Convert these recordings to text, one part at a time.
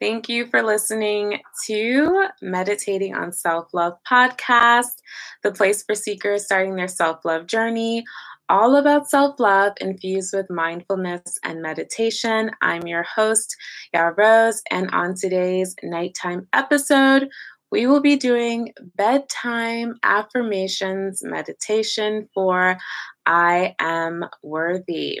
Thank you for listening to Meditating on Self-Love podcast, the place for seekers starting their self-love journey, all about self-love infused with mindfulness and meditation. I'm your host, Yara Rose, and on today's nighttime episode, we will be doing bedtime affirmations meditation for I Am Worthy.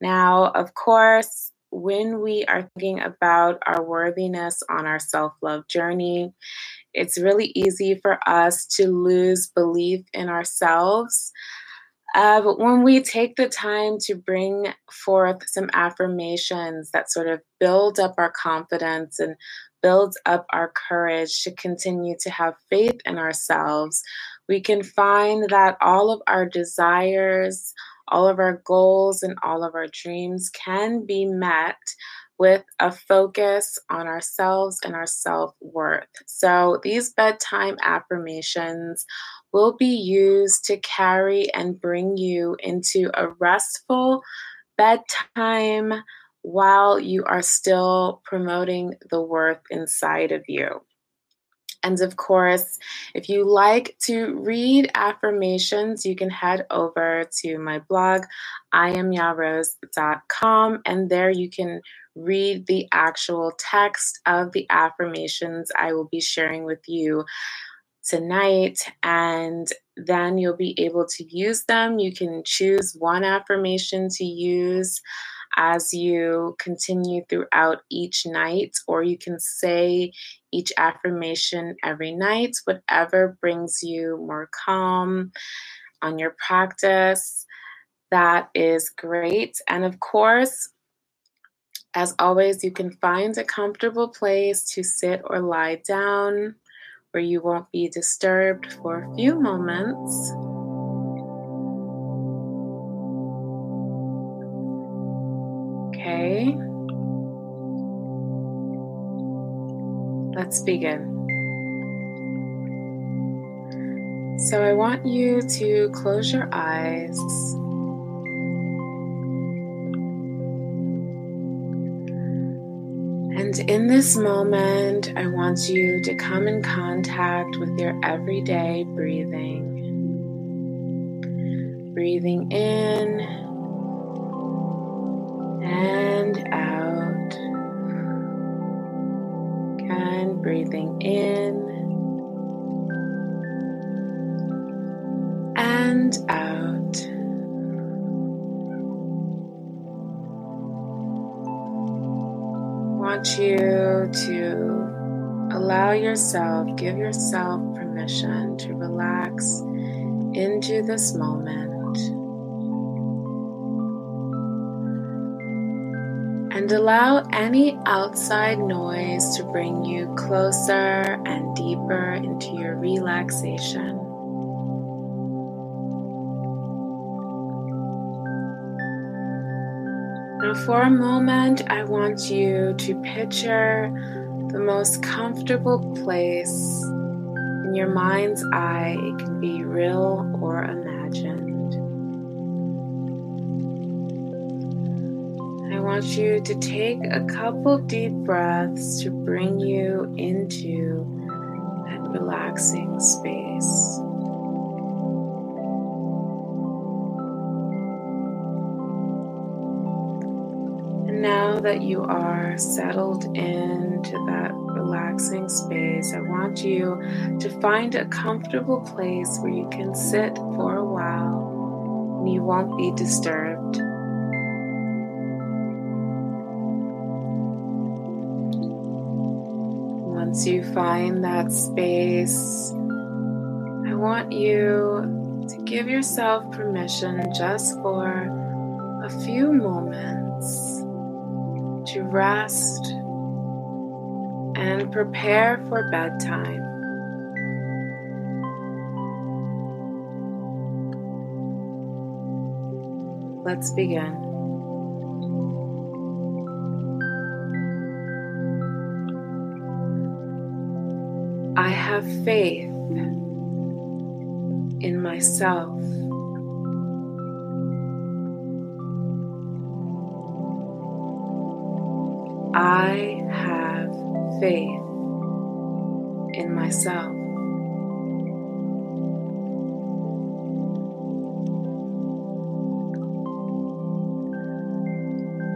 Now, of course, when we are thinking about our worthiness on our self-love journey, it's really easy for us to lose belief in ourselves. But when we take the time to bring forth some affirmations that sort of build up our confidence and builds up our courage to continue to have faith in ourselves, we can find that all of our desires, all of our goals, and all of our dreams can be met with a focus on ourselves and our self-worth. So these bedtime affirmations will be used to carry and bring you into a restful bedtime while you are still promoting the worth inside of you. And of course, if you like to read affirmations, you can head over to my blog, iamyarose.com, and there you can read the actual text of the affirmations I will be sharing with you tonight, and then you'll be able to use them. You can choose one affirmation to use as you continue throughout each night, or you can say each affirmation every night, whatever brings you more calm on your practice. That is great. And of course, as always, you can find a comfortable place to sit or lie down where you won't be disturbed for a few moments. Okay. Let's begin. So I want you to close your eyes and in this moment I want you to come in contact with your everyday breathing. Breathing in and out, and breathing in and out. I want you to allow yourself, give yourself permission to relax into this moment. And allow any outside noise to bring you closer and deeper into your relaxation. Now, for a moment, I want you to picture the most comfortable place in your mind's eye. It can be real or imagined. I want you to take a couple deep breaths to bring you into that relaxing space. And now that you are settled into that relaxing space, I want you to find a comfortable place where you can sit for a while and you won't be disturbed. Once you find that space, I want you to give yourself permission just for a few moments to rest and prepare for bedtime. Let's begin. I have faith in myself. I have faith in myself.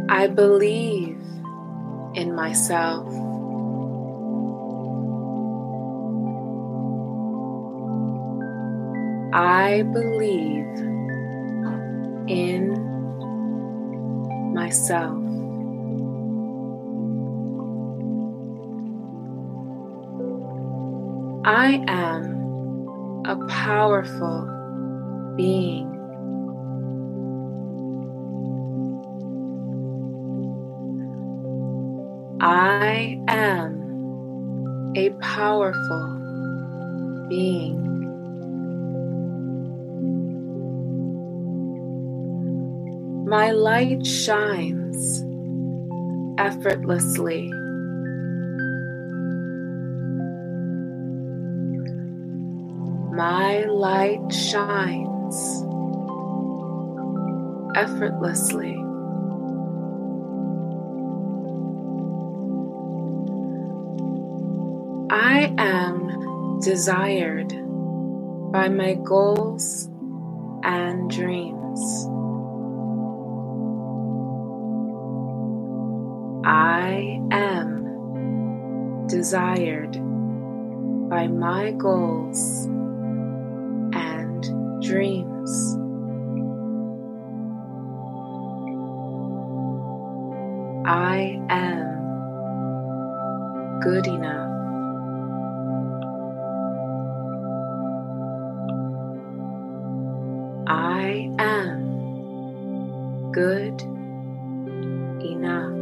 I believe in myself. I believe in myself. I am a powerful being. I am a powerful being. My light shines effortlessly. My light shines effortlessly. I am desired by my goals and dreams. I am desired by my goals and dreams. I am good enough. I am good enough.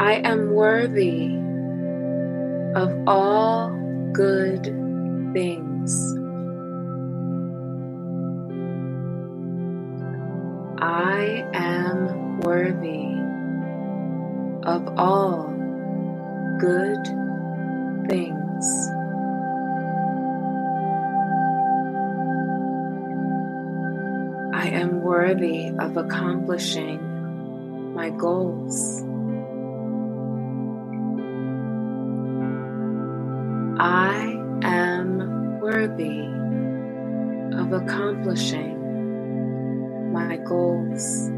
I am worthy of all good things. I am worthy of all good things. I am worthy of accomplishing my goals. I am worthy of accomplishing my goals.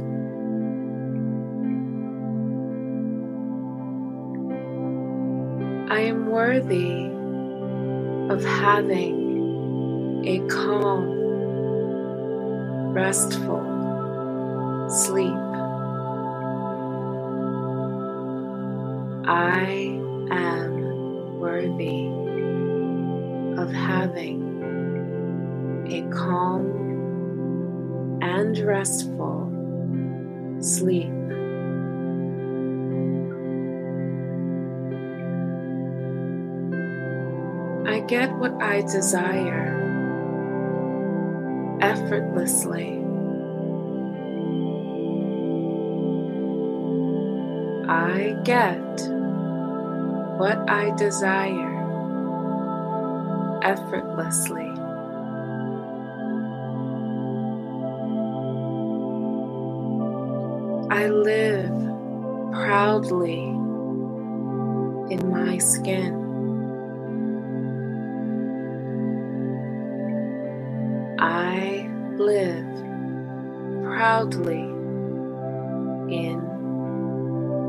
I am worthy of having a calm, restful sleep. I am worthy of having a calm and restful sleep. I get what I desire effortlessly. I get what I desire effortlessly. I live proudly in my skin. I live proudly in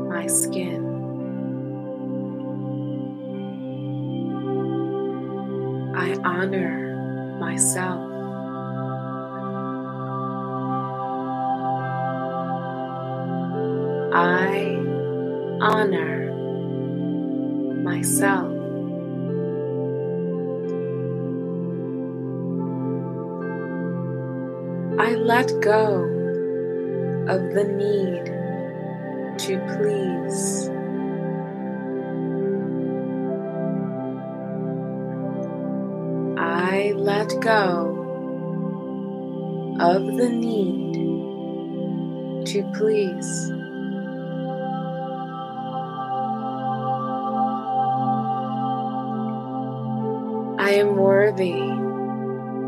my skin. I honor myself. I honor myself. I let go of the need to please. I let go of the need to please. I am worthy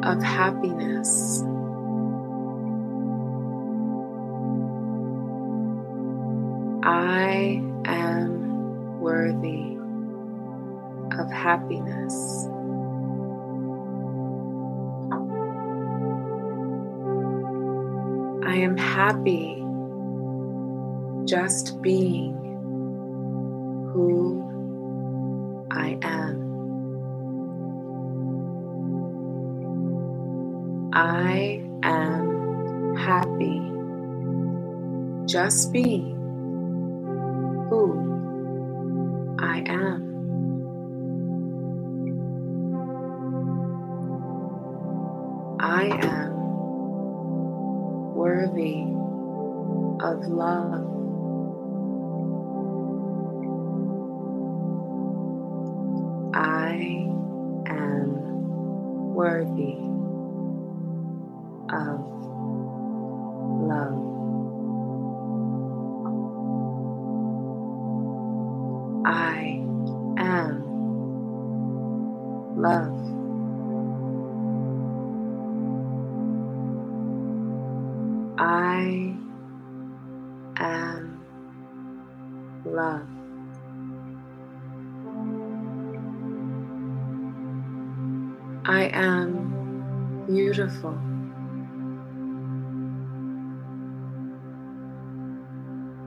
of happiness. I am worthy of happiness. I am happy just being who I am. I am happy just being who I am. I am worthy of love. I am worthy of love. I am love. I am love. I am beautiful.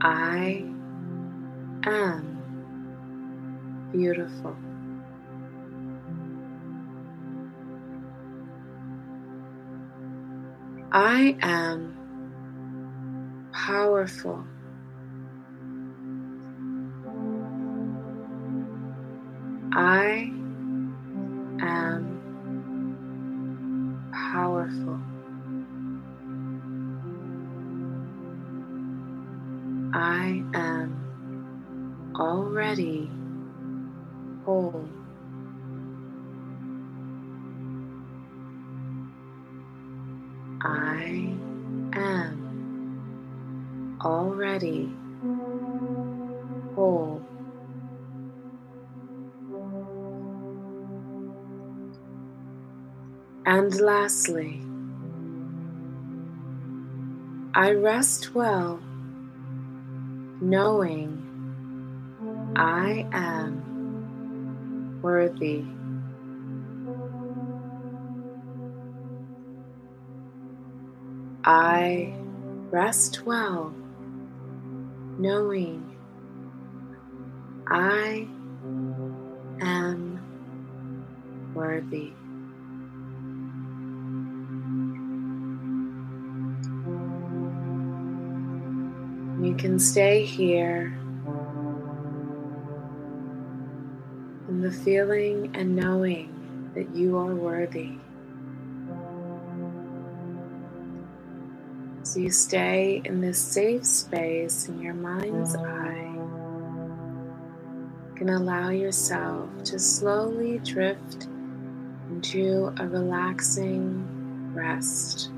I am beautiful. I am powerful. I am powerful. I am already whole. I am already whole. And lastly, I rest well, knowing I am worthy. I rest well, knowing I am worthy. You can stay here in the feeling and knowing that you are worthy. So you stay in this safe space in your mind's eye. You can allow yourself to slowly drift into a relaxing rest,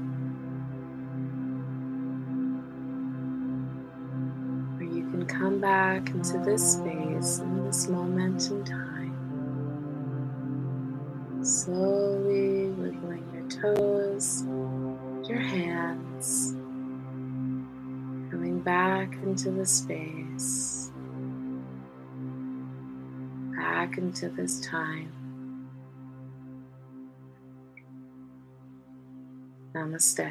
where you can come back into this space in this moment in time. Slowly wiggling your toes, your hands, coming back into the space, back into this time. Namaste.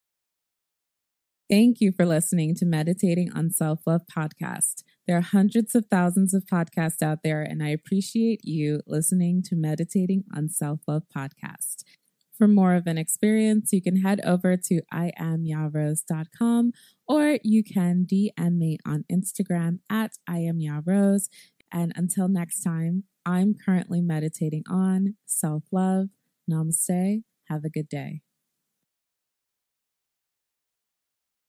Thank you for listening to Meditating on Self-Love podcast. There are hundreds of thousands of podcasts out there, and I appreciate you listening to Meditating on Self-Love podcast. For more of an experience, you can head over to iamyarose.com, or you can DM me on Instagram at iamyarose. And until next time, I'm currently meditating on self-love. Namaste. Have a good day.